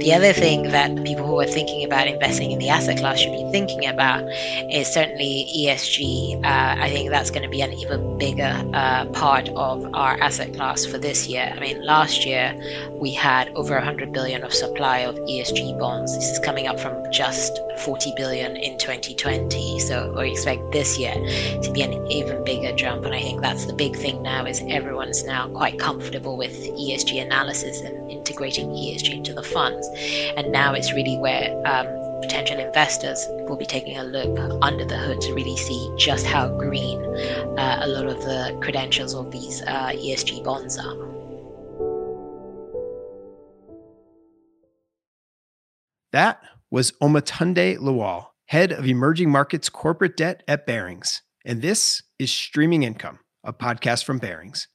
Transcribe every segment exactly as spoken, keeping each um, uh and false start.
The other thing that people who are thinking about investing in the asset class should be thinking about is certainly E S G. Uh, I think that's going to be an even bigger uh, part of our asset class for this year. I mean, last year we had over one hundred billion of supply of E S G bonds. This is coming up from just forty billion in twenty twenty. So we expect this year to be an even bigger jump. And I think that's the big thing now, is everyone's now quite comfortable with E S G analysis and integrating E S G into the funds. And now it's really where um, potential investors will be taking a look under the hood to really see just how green uh, a lot of the credentials of these uh, E S G bonds are. That was Omotunde Lawal, head of emerging markets corporate debt at Barings. And this is Streaming Income, a podcast from Barings.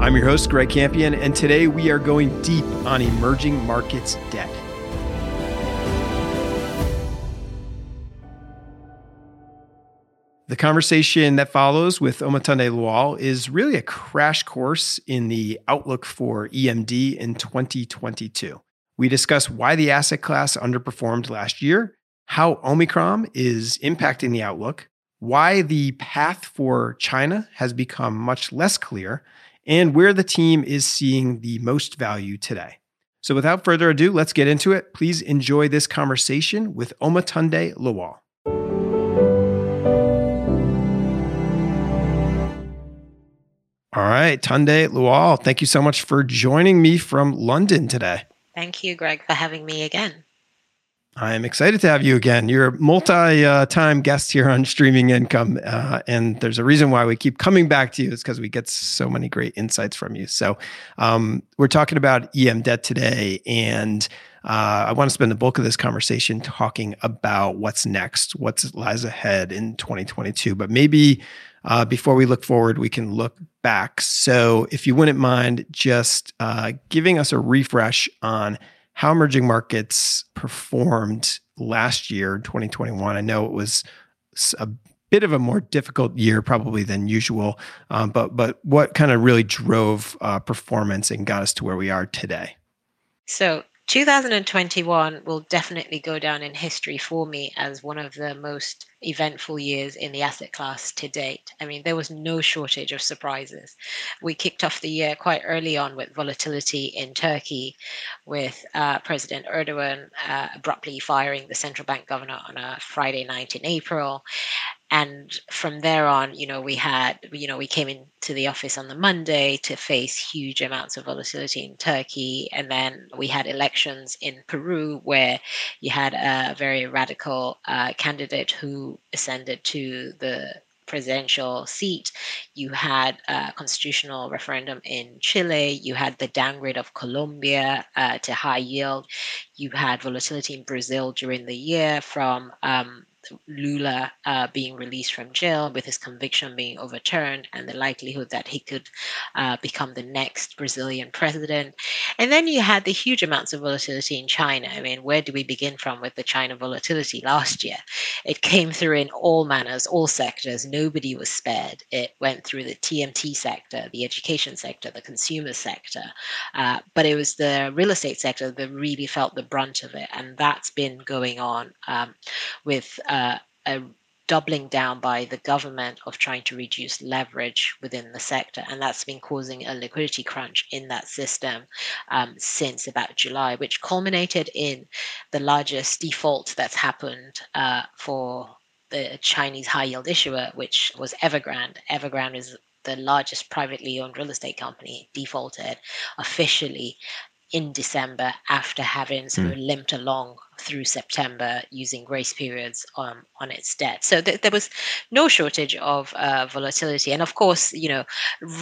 I'm your host, Greg Campion, and today we are going deep on emerging markets debt. The conversation that follows with Omotunde Lawal is really a crash course in the outlook for E M D in twenty twenty-two. We discuss why the asset class underperformed last year, how Omicron is impacting the outlook, why the path for China has become much less clear, and where the team is seeing the most value today. So without further ado, let's get into it. Please enjoy this conversation with Omotunde Lawal. All right, Tunde Lawal, thank you so much for joining me from London today. Thank you, Greg, for having me again. I am excited to have you again. You're a multi-time guest here on Streaming Income, uh, and there's a reason why we keep coming back to you. It's because we get so many great insights from you. So um, we're talking about E M debt today, and uh, I want to spend the bulk of this conversation talking about what's next, what lies ahead in twenty twenty-two. But maybe uh, before we look forward, we can look back. So if you wouldn't mind just uh, giving us a refresh on how emerging markets performed last year, twenty twenty-one. I know it was a bit of a more difficult year probably than usual, um, but but what kind of really drove uh, performance and got us to where we are today? So two thousand twenty-one will definitely go down in history for me as one of the most eventful years in the asset class to date. I mean, there was no shortage of surprises. We kicked off the year quite early on with volatility in Turkey, with uh, President Erdogan uh, abruptly firing the central bank governor on a Friday night in April. And from there on, you know, we had, you know, we came into the office on the Monday to face huge amounts of volatility in Turkey. And then we had elections in Peru, where you had a very radical uh, candidate who ascended to the presidential seat. You had a constitutional referendum in Chile. You had the downgrade of Colombia uh, to high yield. You had volatility in Brazil during the year from um, Lula uh, being released from jail, with his conviction being overturned and the likelihood that he could uh, become the next Brazilian president. And then you had the huge amounts of volatility in China. I mean, where do we begin from with the China volatility last year? It came through in all manners, all sectors. Nobody was spared. It went through the T M T sector, the education sector, the consumer sector. Uh, but it was the real estate sector that really felt the brunt of it. And that's been going on um, with uh, Uh, a doubling down by the government of trying to reduce leverage within the sector. And that's been causing a liquidity crunch in that system um, since about July, which culminated in the largest default that's happened uh, for the Chinese high yield issuer, which was Evergrande. Evergrande is the largest privately owned real estate company, defaulted officially in December after having sort of mm. limped along through September using grace periods um, on its debt. So th- there was no shortage of uh, volatility. And of course, you know,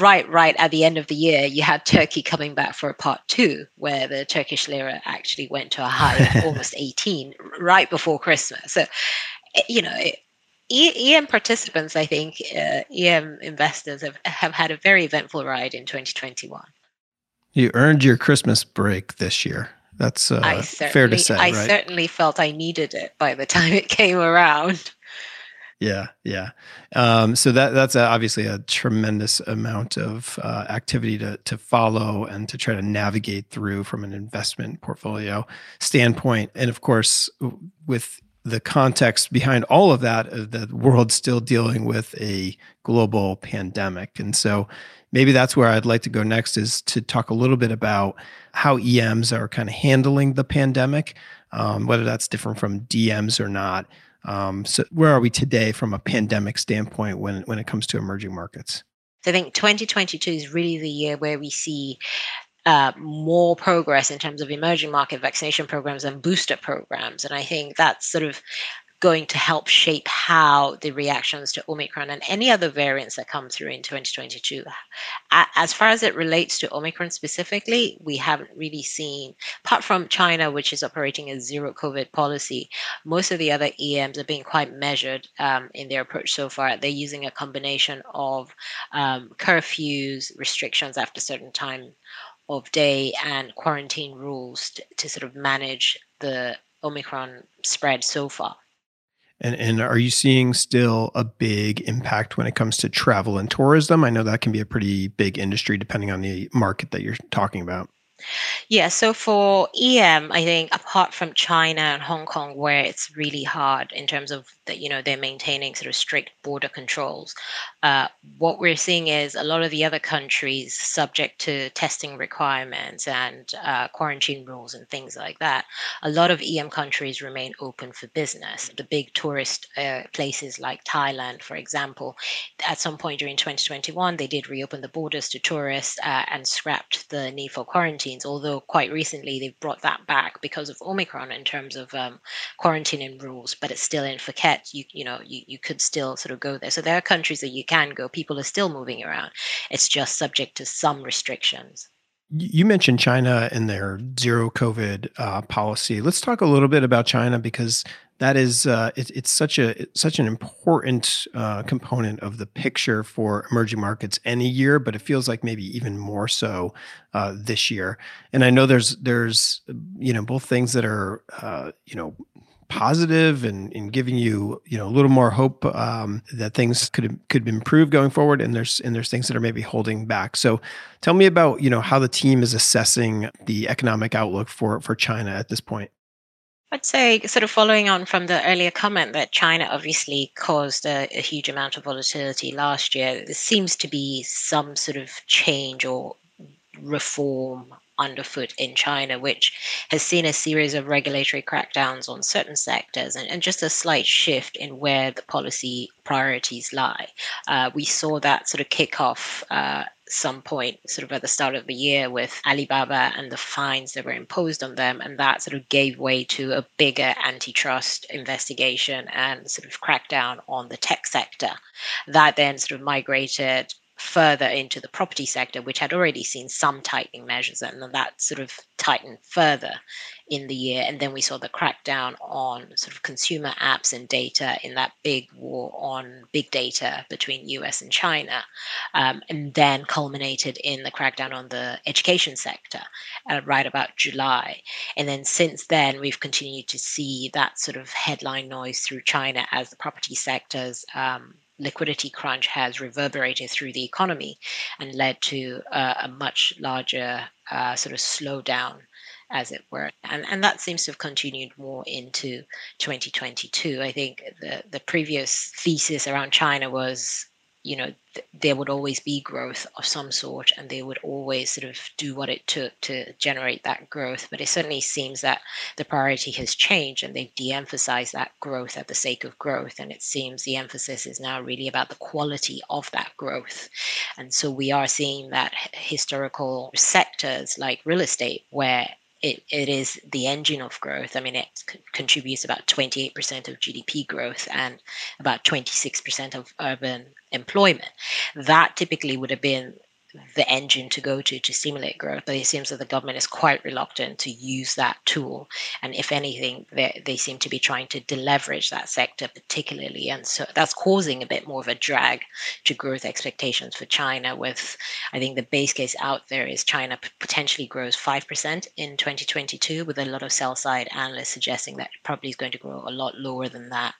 right, right at the end of the year, you had Turkey coming back for a part two, where the Turkish lira actually went to a high of almost eighteen right before Christmas. So, you know, it, E M participants, I think, uh, E M investors have, have had a very eventful ride in twenty twenty-one. You earned your Christmas break this year. That's uh, fair to say, I right? certainly felt I needed it by the time it came around. Yeah, yeah. Um, so that that's obviously a tremendous amount of uh, activity to to follow and to try to navigate through from an investment portfolio standpoint. And of course, with the context behind all of that, the world's still dealing with a global pandemic. And so maybe that's where I'd like to go next, is to talk a little bit about how E Ms are kind of handling the pandemic, um, whether that's different from D Ms or not. Um, so where are we today from a pandemic standpoint when, when it comes to emerging markets? So I think twenty twenty-two is really the year where we see uh, more progress in terms of emerging market vaccination programs and booster programs. And I think that's sort of going to help shape how the reactions to Omicron and any other variants that come through in twenty twenty-two. As far as it relates to Omicron specifically, we haven't really seen, apart from China, which is operating a zero COVID policy, most of the other E Ms are being quite measured um, in their approach so far. They're using a combination of um, curfews, restrictions after certain time of day, and quarantine rules to, to sort of manage the Omicron spread so far. And, and are you seeing still a big impact when it comes to travel and tourism? I know that can be a pretty big industry depending on the market that you're talking about. Yeah, so for E M, I think apart from China and Hong Kong, where it's really hard in terms of that, you know, they're maintaining sort of strict border controls. Uh, what we're seeing is a lot of the other countries subject to testing requirements and uh, quarantine rules and things like that. A lot of E M countries remain open for business. The big tourist uh, places like Thailand, for example, at some point during twenty twenty-one, they did reopen the borders to tourists uh, and scrapped the need for quarantine. Although quite recently they've brought that back because of Omicron in terms of um, quarantining rules, but it's still in Phuket. You you know you, you could still sort of go there. So there are countries that you can go. People are still moving around. It's just subject to some restrictions. You mentioned China and their zero COVID uh, policy. Let's talk a little bit about China, because that is uh, it, it's such a it's such an important uh, component of the picture for emerging markets any year, but it feels like maybe even more so uh, this year. And I know there's there's you know both things that are uh, you know positive and, and giving you you know a little more hope um, that things could could improve going forward, and there's and there's things that are maybe holding back. So tell me about you know how the team is assessing the economic outlook for for China at this point. I'd say, sort of following on from the earlier comment, that China obviously caused a, a huge amount of volatility last year. There seems to be some sort of change or reform underfoot in China, which has seen a series of regulatory crackdowns on certain sectors and, and just a slight shift in where the policy priorities lie. Uh, we saw that sort of kick off uh, some point sort of at the start of the year with Alibaba and the fines that were imposed on them, and that sort of gave way to a bigger antitrust investigation and sort of crackdown on the tech sector. That then sort of migrated further into the property sector, which had already seen some tightening measures, and then that sort of tightened further in the year. And then we saw the crackdown on sort of consumer apps and data in that big war on big data between U S and China, um, and then culminated in the crackdown on the education sector uh, right about July. And then since then, we've continued to see that sort of headline noise through China as the property sector's um, liquidity crunch has reverberated through the economy and led to uh, a much larger uh, sort of slowdown, as it were. And and that seems to have continued more into twenty twenty-two. I think the, the previous thesis around China was, you know, th- there would always be growth of some sort, and they would always sort of do what it took to generate that growth. But it certainly seems that the priority has changed, and they've de-emphasized that growth at the sake of growth. And it seems the emphasis is now really about the quality of that growth. And so we are seeing that historical sectors like real estate, where It, it is the engine of growth. I mean, it c- contributes about twenty-eight percent of G D P growth and about twenty-six percent of urban employment. That typically would have been the engine to go to to stimulate growth, but it seems that the government is quite reluctant to use that tool. And if anything, they, they seem to be trying to deleverage that sector particularly. And so that's causing a bit more of a drag to growth expectations for China, with, I think the base case out there is China potentially grows five percent in twenty twenty-two, with a lot of sell side analysts suggesting that it probably is going to grow a lot lower than that.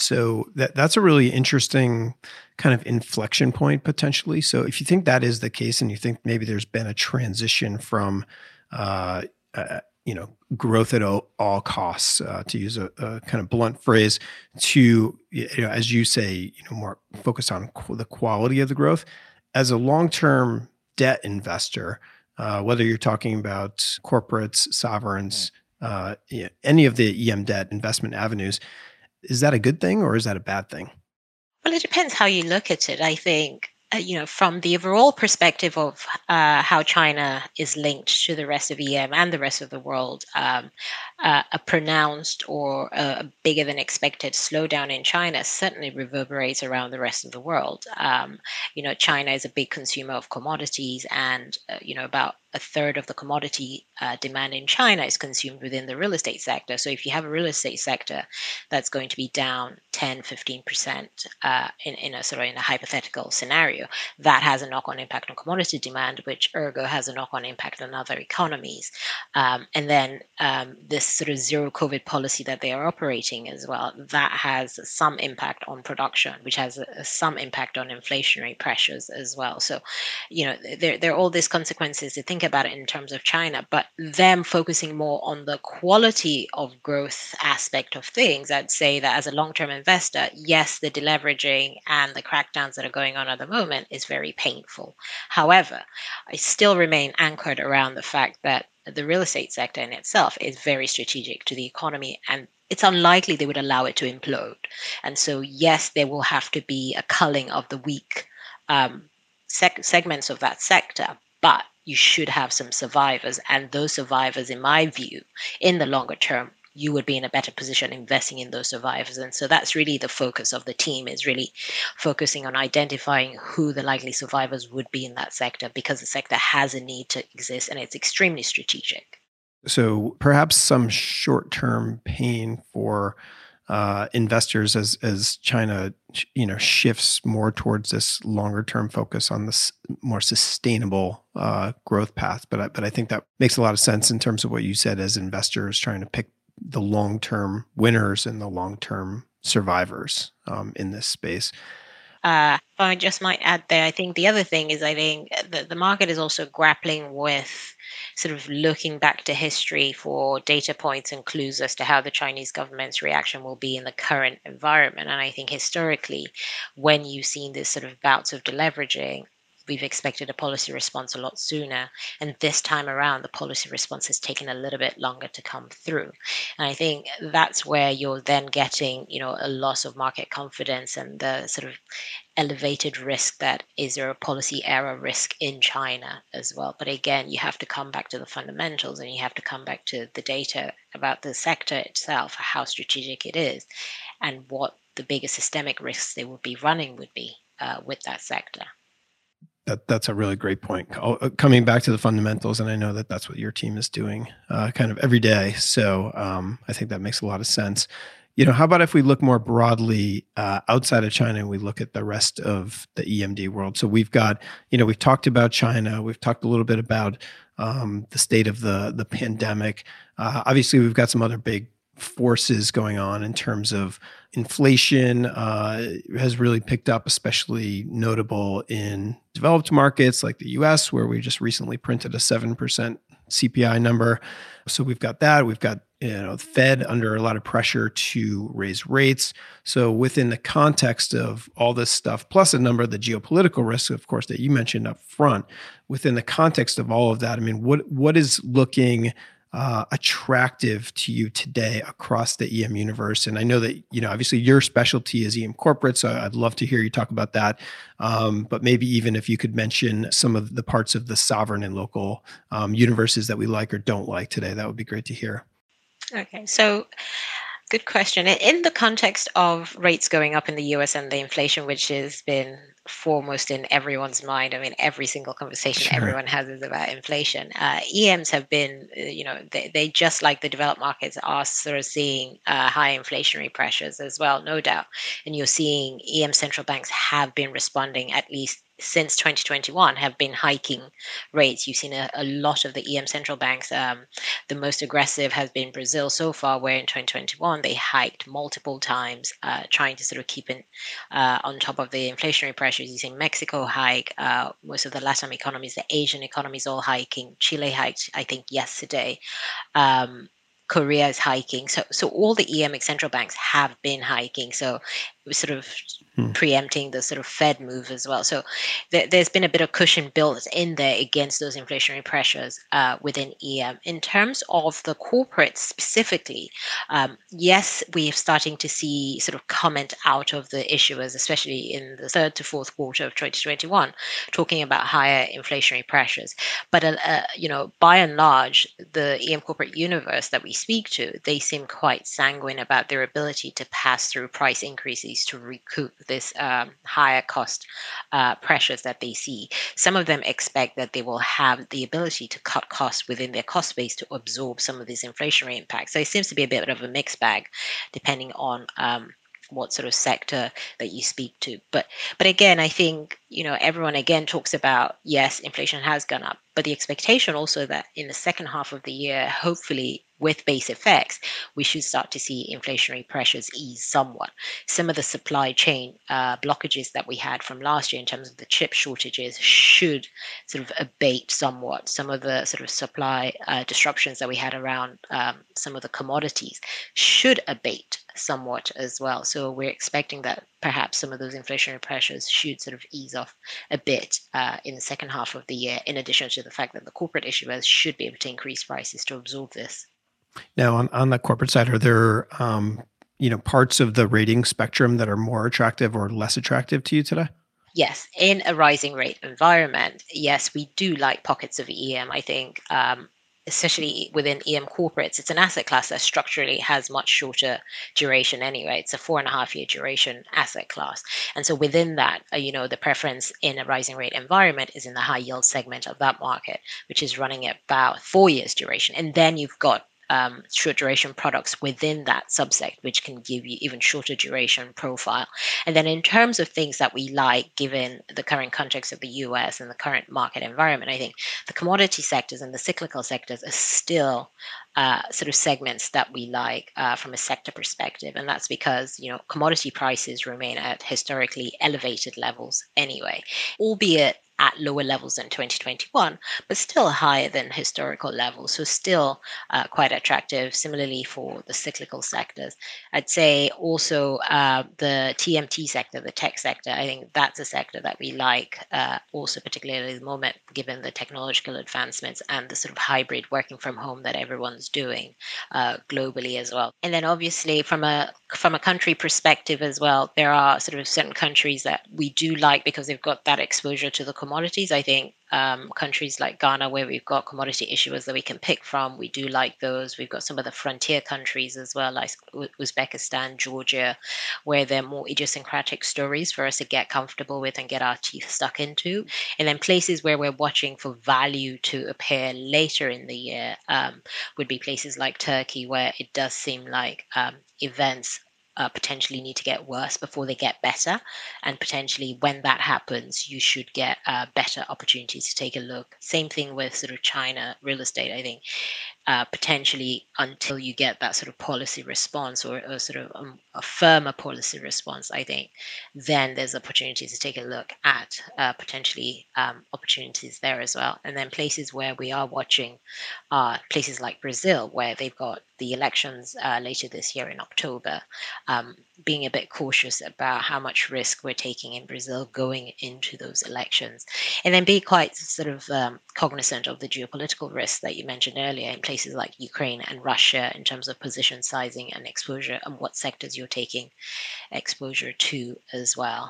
So that that's a really interesting kind of inflection point potentially. So if you think that is the case, and you think maybe there's been a transition from, uh, uh, you know, growth at all, all costs, uh, to use a, a kind of blunt phrase, to, you know, as you say, you know, more focused on qu- the quality of the growth. As a long-term debt investor, uh, whether you're talking about corporates, sovereigns, uh, you know, any of the E M debt investment avenues, is that a good thing or is that a bad thing? Well, it depends how you look at it, I think. Uh, you know, from the overall perspective of uh, how China is linked to the rest of E M and the rest of the world, um, uh, a pronounced or a bigger than expected slowdown in China certainly reverberates around the rest of the world. Um, you know, China is a big consumer of commodities, and, uh, you know, about a third of the commodity uh, demand in China is consumed within the real estate sector. So if you have a real estate sector that's going to be down ten, fifteen percent uh, in, in a sort of in a hypothetical scenario, that has a knock-on impact on commodity demand, which ergo has a knock-on impact on other economies. Um, and then um, this sort of zero-COVID policy that they are operating as well, that has some impact on production, which has a, some impact on inflationary pressures as well. So, you know, there, there are all these consequences to think about it in terms of China, but them focusing more on the quality of growth aspect of things, I'd say that as a long-term investor, yes, the deleveraging and the crackdowns that are going on at the moment is very painful. However, I still remain anchored around the fact that the real estate sector in itself is very strategic to the economy, and it's unlikely they would allow it to implode. And so, yes, there will have to be a culling of the weak um, sec- segments of that sector, but you should have some survivors. And those survivors, in my view, in the longer term, you would be in a better position investing in those survivors. And so that's really the focus of the team, is really focusing on identifying who the likely survivors would be in that sector, because the sector has a need to exist and it's extremely strategic. So perhaps some short-term pain for uh, investors as as China, you know, shifts more towards this longer-term focus on this more sustainable uh, growth path. But I, but I think that makes a lot of sense in terms of what you said, as investors trying to pick the long-term winners and the long-term survivors um, in this space. Uh, I just might add there, I think the other thing is, I think that the market is also grappling with sort of looking back to history for data points and clues as to how the Chinese government's reaction will be in the current environment. And I think historically, when you've seen this sort of bouts of deleveraging, we've expected a policy response a lot sooner. And this time around, the policy response has taken a little bit longer to come through. And I think that's where you're then getting, you know, a loss of market confidence and the sort of elevated risk that is there a policy error risk in China as well. But again, you have to come back to the fundamentals, and you have to come back to the data about the sector itself, how strategic it is, and what the biggest systemic risks they would be running would be uh, with that sector. That, that's a really great point. Coming back to the fundamentals, and I know that that's what your team is doing uh, kind of every day. So um, I think that makes a lot of sense. You know, how about if we look more broadly uh, outside of China and we look at the rest of the E M D world? So we've got, you know, we've talked about China. We've talked a little bit about um, the state of the, the pandemic. Uh, obviously, we've got some other big forces going on in terms of inflation uh, has really picked up, especially notable in developed markets like the U S, where we just recently printed a seven percent C P I number. So we've got that. We've got, you know, the Fed under a lot of pressure to raise rates. So within the context of all this stuff, plus a number of the geopolitical risks, of course, that you mentioned up front, within the context of all of that, I mean, what what is looking Uh, attractive to you today across the E M universe? And I know that, you know, obviously your specialty is E M corporate, so I'd love to hear you talk about that. Um, but maybe even if you could mention some of the parts of the sovereign and local um, universes that we like or don't like today, that would be great to hear. Okay, so good question. In the context of rates going up in the U S and the inflation, which has been foremost in everyone's mind. I mean, every single conversation sure. everyone has is about inflation. Uh, E Ms have been, you know, they, they just like the developed markets are sort of seeing uh, high inflationary pressures as well, no doubt. And you're seeing E M central banks have been responding, at least since twenty twenty-one, have been hiking rates. You've seen a, a lot of the E M central banks. Um, the most aggressive has been Brazil so far, where in twenty twenty-one they hiked multiple times, uh, trying to sort of keep it uh, on top of the inflationary pressures. You've seen Mexico hike, uh, most of the Latin economies, the Asian economies all hiking. Chile hiked, I think, yesterday. Um, Korea is hiking. So, so all the E M central banks have been hiking. So it was sort of hmm. preempting the sort of Fed move as well. So th- there's been a bit of cushion built in there against those inflationary pressures uh, within E M. In terms of the corporates specifically, um, yes, we're starting to see sort of comment out of the issuers, especially in the third to fourth quarter of twenty twenty-one, talking about higher inflationary pressures. But, uh, uh, you know, by and large, the E M corporate universe that we speak to, they seem quite sanguine about their ability to pass through price increases to recoup this um, higher cost uh, pressures that they see. Some of them expect that they will have the ability to cut costs within their cost base to absorb some of these inflationary impacts. So it seems to be a bit of a mixed bag, depending on um, what sort of sector that you speak to. But but again, I think, you know, everyone again talks about, yes, inflation has gone up, but the expectation also that in the second half of the year, hopefully with base effects, we should start to see inflationary pressures ease somewhat. Some of the supply chain uh, blockages that we had from last year in terms of the chip shortages should sort of abate somewhat. Some of the sort of supply uh, disruptions that we had around um, some of the commodities should abate somewhat as well. So we're expecting that perhaps some of those inflationary pressures should sort of ease off a bit uh, in the second half of the year, in addition to the fact that the corporate issuers should be able to increase prices to absorb this. Now, on, on the corporate side, are there um, you know, parts of the rating spectrum that are more attractive or less attractive to you today? Yes. In a rising rate environment, yes, we do like pockets of E M, I think. Um, Especially within E M corporates, it's an asset class that structurally has much shorter duration anyway. It's a four and a half year duration asset class. And so within that, you know, the preference in a rising rate environment is in the high yield segment of that market, which is running at about four years duration. And then you've got Um, short duration products within that subsect, which can give you even shorter duration profile. And then in terms of things that we like, given the current context of the U S and the current market environment, I think the commodity sectors and the cyclical sectors are still Uh, sort of segments that we like uh, from a sector perspective. And that's because, you know, commodity prices remain at historically elevated levels anyway, albeit at lower levels than twenty twenty-one, but still higher than historical levels. So still uh, quite attractive. Similarly for the cyclical sectors, I'd say also uh, the T M T sector, the tech sector, I think that's a sector that we like uh, also particularly at the moment, given the technological advancements and the sort of hybrid working from home that everyone's doing uh, globally as well. And then obviously from a from a country perspective as well, there are sort of certain countries that we do like because they've got that exposure to the commodities. I think um, countries like Ghana, where we've got commodity issuers that we can pick from, we do like those. We've got some of the frontier countries as well, like Uzbekistan, Georgia, where they're more idiosyncratic stories for us to get comfortable with and get our teeth stuck into. And then places where we're watching for value to appear later in the year um, would be places like Turkey, where it does seem like um, events Uh, potentially need to get worse before they get better. And potentially when that happens, you should get uh, better opportunities to take a look. Same thing with sort of China real estate, I think, uh, potentially until you get that sort of policy response or, or sort of um, a firmer policy response, I think, then there's opportunities to take a look at uh, potentially um, opportunities there as well. And then places where we are watching are places like Brazil, where they've got the elections uh, later this year in October, um, being a bit cautious about how much risk we're taking in Brazil going into those elections, and then be quite sort of um, cognizant of the geopolitical risks that you mentioned earlier in places like Ukraine and Russia in terms of position sizing and exposure and what sectors you're taking exposure to as well.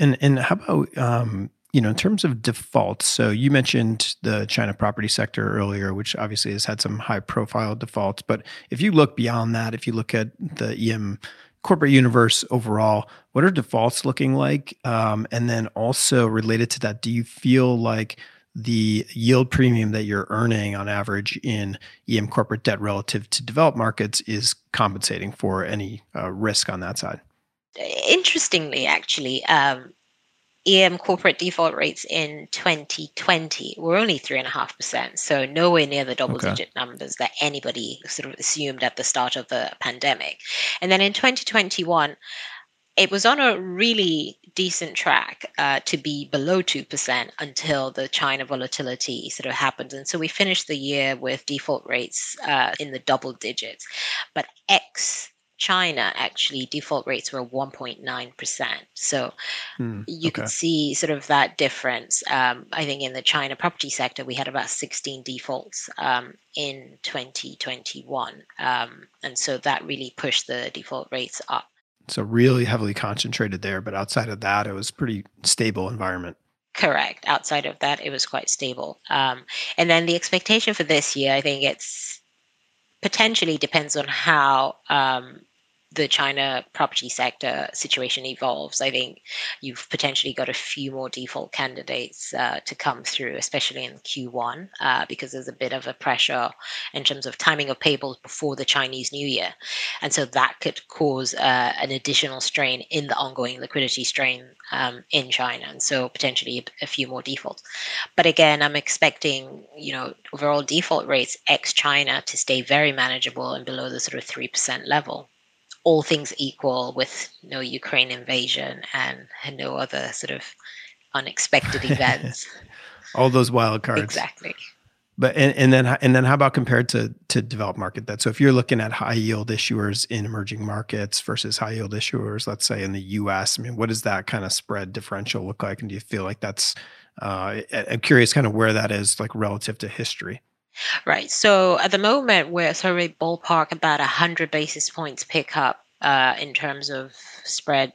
And and how about, um, you know, in terms of defaults? So you mentioned the China property sector earlier, which obviously has had some high profile defaults. But if you look beyond that, if you look at the E M corporate universe overall, what are defaults looking like? Um, and then also related to that, do you feel like the yield premium that you're earning on average in E M corporate debt relative to developed markets is compensating for any uh, risk on that side? Interestingly, actually, um, E M corporate default rates in twenty twenty were only three point five percent, so nowhere near the double-digit okay. numbers that anybody sort of assumed at the start of the pandemic. And then in twenty twenty-one, it was on a really decent track uh, to be below two percent until the China volatility sort of happened. And so we finished the year with default rates uh, in the double digits. But ex China, actually, default rates were one point nine percent. So hmm, you okay. could see sort of that difference. Um, I think in the China property sector, we had about sixteen defaults um, in twenty twenty-one. Um, and so that really pushed the default rates up. So really heavily concentrated there. But outside of that, it was pretty stable environment. Correct. Outside of that, it was quite stable. Um, and then the expectation for this year, I think it's potentially depends on how um, the China property sector situation evolves. I think you've potentially got a few more default candidates uh, to come through, especially in Q one, uh, because there's a bit of a pressure in terms of timing of payables before the Chinese New Year. And so that could cause uh, an additional strain in the ongoing liquidity strain um, in China. And so potentially a few more defaults. But again, I'm expecting, you know, overall default rates ex-China to stay very manageable and below the sort of three percent level. All things equal, with no Ukraine invasion and, and no other sort of unexpected events. All those wild cards. Exactly. But and, and then and then how about compared to to developed market debt? So if you're looking at high yield issuers in emerging markets versus high yield issuers, let's say in the U S, I mean, what does that kind of spread differential look like? And do you feel like that's? Uh, I'm curious, kind of where that is, like relative to history. Right. So at the moment, we're sort of ballpark about one hundred basis points pickup uh, in terms of spread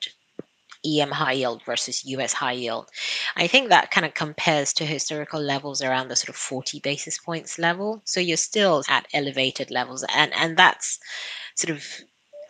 E M high yield versus U S high yield. I think that kind of compares to historical levels around the sort of forty basis points level. So you're still at elevated levels. And, and that's sort of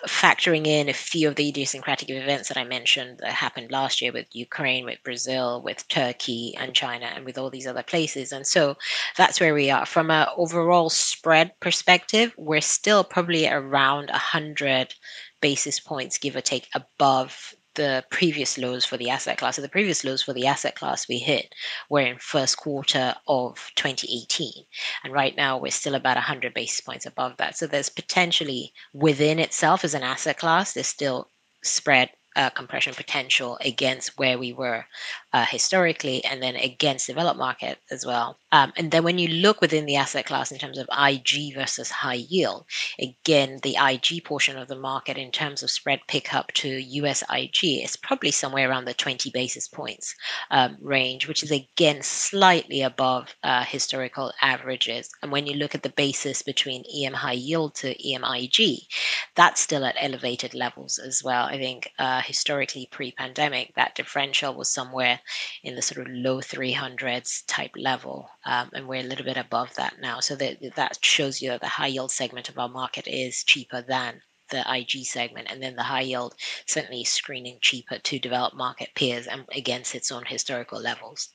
factoring in a few of the idiosyncratic events that I mentioned that happened last year with Ukraine, with Brazil, with Turkey and China, and with all these other places. And so that's where we are. From an overall spread perspective, we're still probably around one hundred basis points, give or take, above the previous lows for the asset class. So the previous lows for the asset class we hit were in first quarter of twenty eighteen. And right now we're still about one hundred basis points above that. So there's potentially within itself as an asset class, there's still spread uh, compression potential against where we were uh, historically and then against developed market as well. Um, and then when you look within the asset class in terms of I G versus high yield, again, the I G portion of the market in terms of spread pickup to U S I G is probably somewhere around the twenty basis points um, range, which is again slightly above uh, historical averages. And when you look at the basis between E M high yield to E M I G, that's still at elevated levels as well. I think uh, historically pre-pandemic, that differential was somewhere in the sort of low three hundreds type level. Um, and we're a little bit above that now. So that, that shows you that the high yield segment of our market is cheaper than the I G segment. And then the high yield certainly is screening cheaper to developed market peers and against its own historical levels.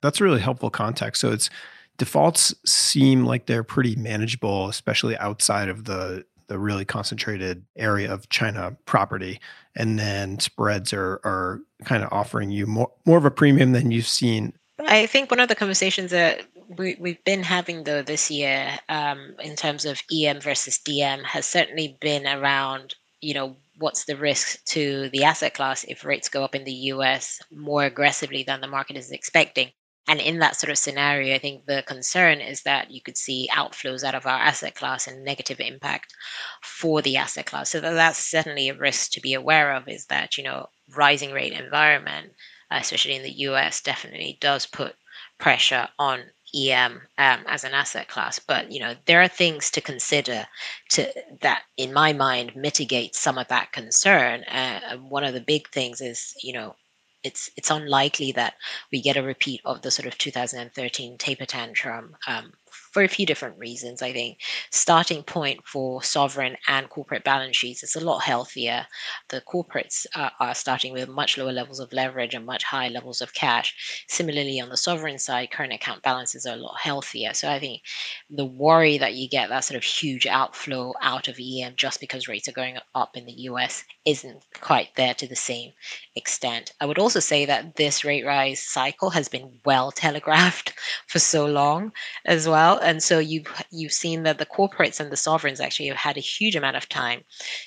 That's really helpful context. So it's defaults seem like they're pretty manageable, especially outside of the the really concentrated area of China property. And then spreads are are kind of offering you more, more of a premium than you've seen. I think one of the conversations that we, we've been having, though, this year um, in terms of E M versus D M has certainly been around, you know, what's the risk to the asset class if rates go up in the U S more aggressively than the market is expecting. And in that sort of scenario, I think the concern is that you could see outflows out of our asset class and negative impact for the asset class. So that's certainly a risk to be aware of, is that, you know, rising rate environment, especially in the U S, definitely does put pressure on E M um, as an asset class. But, you know, there are things to consider to that, in my mind, mitigate some of that concern. Uh, one of the big things is, you know, it's it's unlikely that we get a repeat of the sort of two thousand thirteen taper tantrum um, for a few different reasons. I think starting point for sovereign and corporate balance sheets, it's a lot healthier. The corporates uh, are starting with much lower levels of leverage and much higher levels of cash. Similarly, on the sovereign side, current account balances are a lot healthier. So I think the worry that you get that sort of huge outflow out of E M just because rates are going up in the U S isn't quite there to the same extent. I would also say that this rate rise cycle has been well telegraphed for so long as well. And so you've, you've seen that the corporates and the sovereigns actually have had a huge amount of time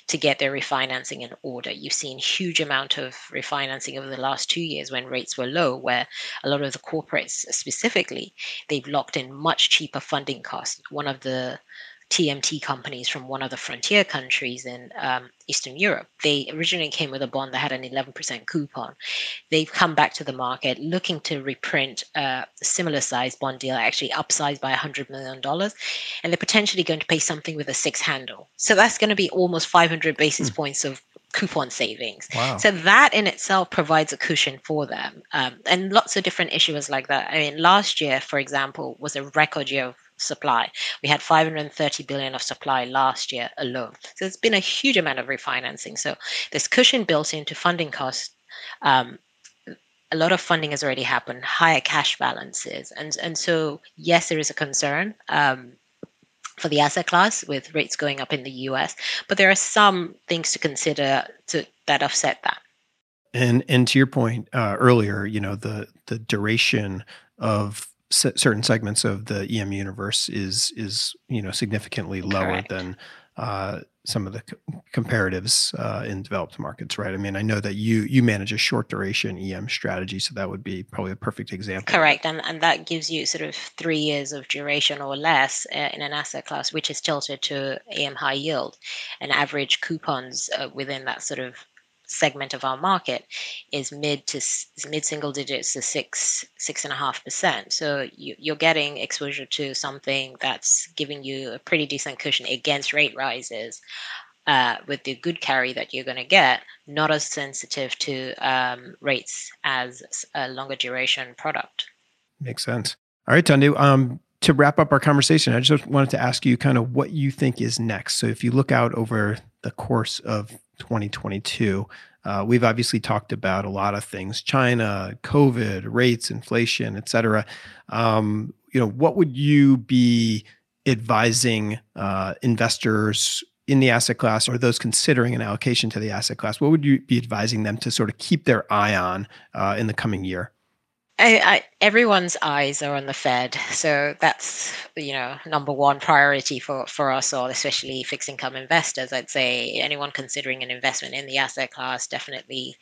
to get their refinancing in order. You've seen huge amount of refinancing over the last two years when rates were low, where a lot of the corporates specifically, they've locked in much cheaper funding costs. One of the T M T companies from one of the frontier countries in um, Eastern Europe, they originally came with a bond that had an eleven percent coupon. They've come back to the market looking to reprint a similar size bond deal, actually upsized by one hundred million dollars. And they're potentially going to pay something with a six handle. So that's going to be almost five hundred basis mm. points of coupon savings. Wow. So that in itself provides a cushion for them. Um, and lots of different issuers like that. I mean, last year, for example, was a record year of supply. We had five hundred thirty billion of supply last year alone. So it's been a huge amount of refinancing. So there's cushion built into funding costs. Um, a lot of funding has already happened, higher cash balances. And, and so, yes, there is a concern um, for the asset class with rates going up in the U S, but there are some things to consider to, that offset that. And, and to your point uh, earlier, you know, the, the duration of certain segments of the E M universe is, is you know, significantly lower Correct. than uh, some of the co- comparatives uh, in developed markets, right? I mean, I know that you you manage a short duration E M strategy, so that would be probably a perfect example. Correct, and and that gives you sort of three years of duration or less uh, in an asset class, which is tilted to E M high yield, and average coupons uh, within that sort of segment of our market is mid to mid single digits to six six and a half percent. So you, you're getting exposure to something that's giving you a pretty decent cushion against rate rises, uh, with the good carry that you're going to get. Not as sensitive to um, rates as a longer duration product. Makes sense. All right, Tunde. Um, to wrap up our conversation, I just wanted to ask you kind of what you think is next. So if you look out over the course of twenty twenty-two. Uh, we've obviously talked about a lot of things: China, COVID, rates, inflation, et cetera. Um, you know, what would you be advising uh, investors in the asset class, or those considering an allocation to the asset class? What would you be advising them to sort of keep their eye on uh, in the coming year? I, I, everyone's eyes are on the Fed. So that's, you know, number one priority for, for us all, especially fixed income investors. I'd say anyone considering an investment in the asset class, definitely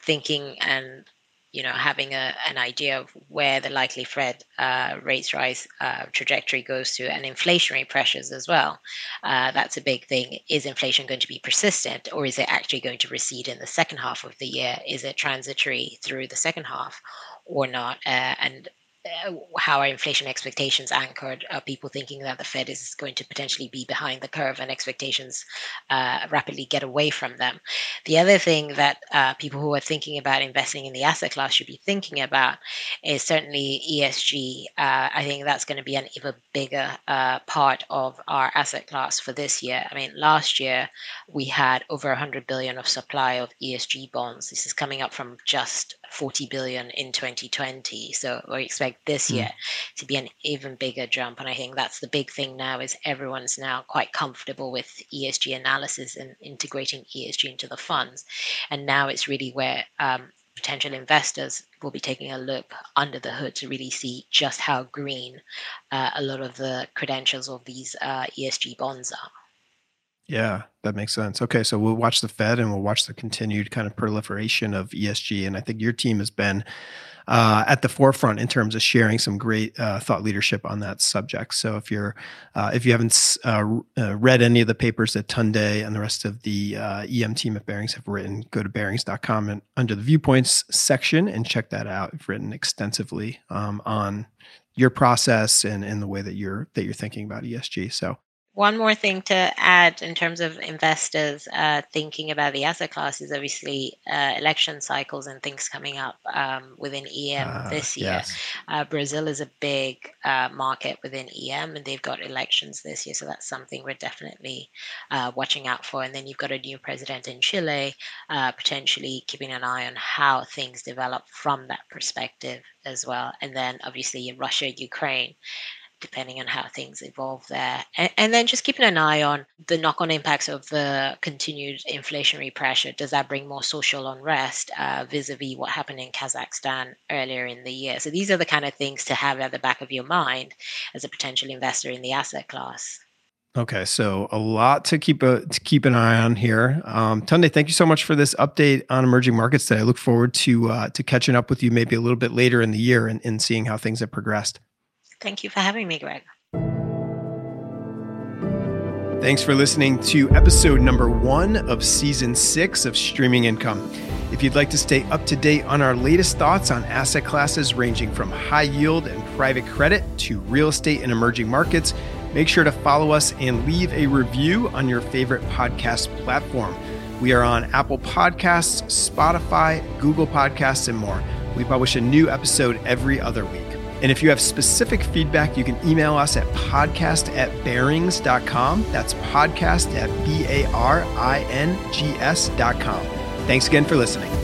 thinking and, you know, having a, an idea of where the likely Fed uh, rates rise uh, trajectory goes to, and inflationary pressures as well. Uh, that's a big thing. Is inflation going to be persistent, or is it actually going to recede in the second half of the year? Is it transitory through the second half or not? Uh, and uh, how are inflation expectations anchored? Are people thinking that the Fed is going to potentially be behind the curve and expectations uh, rapidly get away from them? The other thing that uh, people who are thinking about investing in the asset class should be thinking about is certainly E S G. Uh, I think that's going to be an even bigger uh, part of our asset class for this year. I mean, last year we had over one hundred billion dollars of supply of E S G bonds. This is coming up from just forty billion in twenty twenty. So we expect this year mm. to be an even bigger jump. And I think that's the big thing now, is everyone's now quite comfortable with E S G analysis and integrating E S G into the funds. And now it's really where um, potential investors will be taking a look under the hood to really see just how green uh, a lot of the credentials of these uh, E S G bonds are. Yeah, that makes sense. Okay, so we'll watch the Fed and we'll watch the continued kind of proliferation of E S G. And I think your team has been uh, at the forefront in terms of sharing some great uh, thought leadership on that subject. So if you're uh, if you haven't uh, uh, read any of the papers that Tunde and the rest of the uh, E M team at Barings have written, go to barings dot com and under the viewpoints section and check that out. I've written extensively um, on your process and, and the way that you're that you're thinking about E S G. So One more thing to add in terms of investors uh, thinking about the asset class is obviously uh, election cycles and things coming up um, within E M uh, this year. Yes. Uh, Brazil is a big uh, market within E M, and they've got elections this year. So that's something we're definitely uh, watching out for. And then you've got a new president in Chile, uh, potentially keeping an eye on how things develop from that perspective as well. And then obviously in Russia, Ukraine, depending on how things evolve there. And, and then just keeping an eye on the knock-on impacts of the continued inflationary pressure. Does that bring more social unrest uh, vis-a-vis what happened in Kazakhstan earlier in the year? So these are the kind of things to have at the back of your mind as a potential investor in the asset class. Okay, so a lot to keep a, to keep an eye on here. Um, Tunde, thank you so much for this update on emerging markets today. I look forward to uh, to catching up with you maybe a little bit later in the year and, and seeing how things have progressed. Thank you for having me, Greg. Thanks for listening to episode number one of season six of Streaming Income. If you'd like to stay up to date on our latest thoughts on asset classes ranging from high yield and private credit to real estate and emerging markets, make sure to follow us and leave a review on your favorite podcast platform. We are on Apple Podcasts, Spotify, Google Podcasts, and more. We publish a new episode every other week. And if you have specific feedback, you can email us at podcast at barings dot com. That's podcast at B A R I N G S dot com. Thanks again for listening.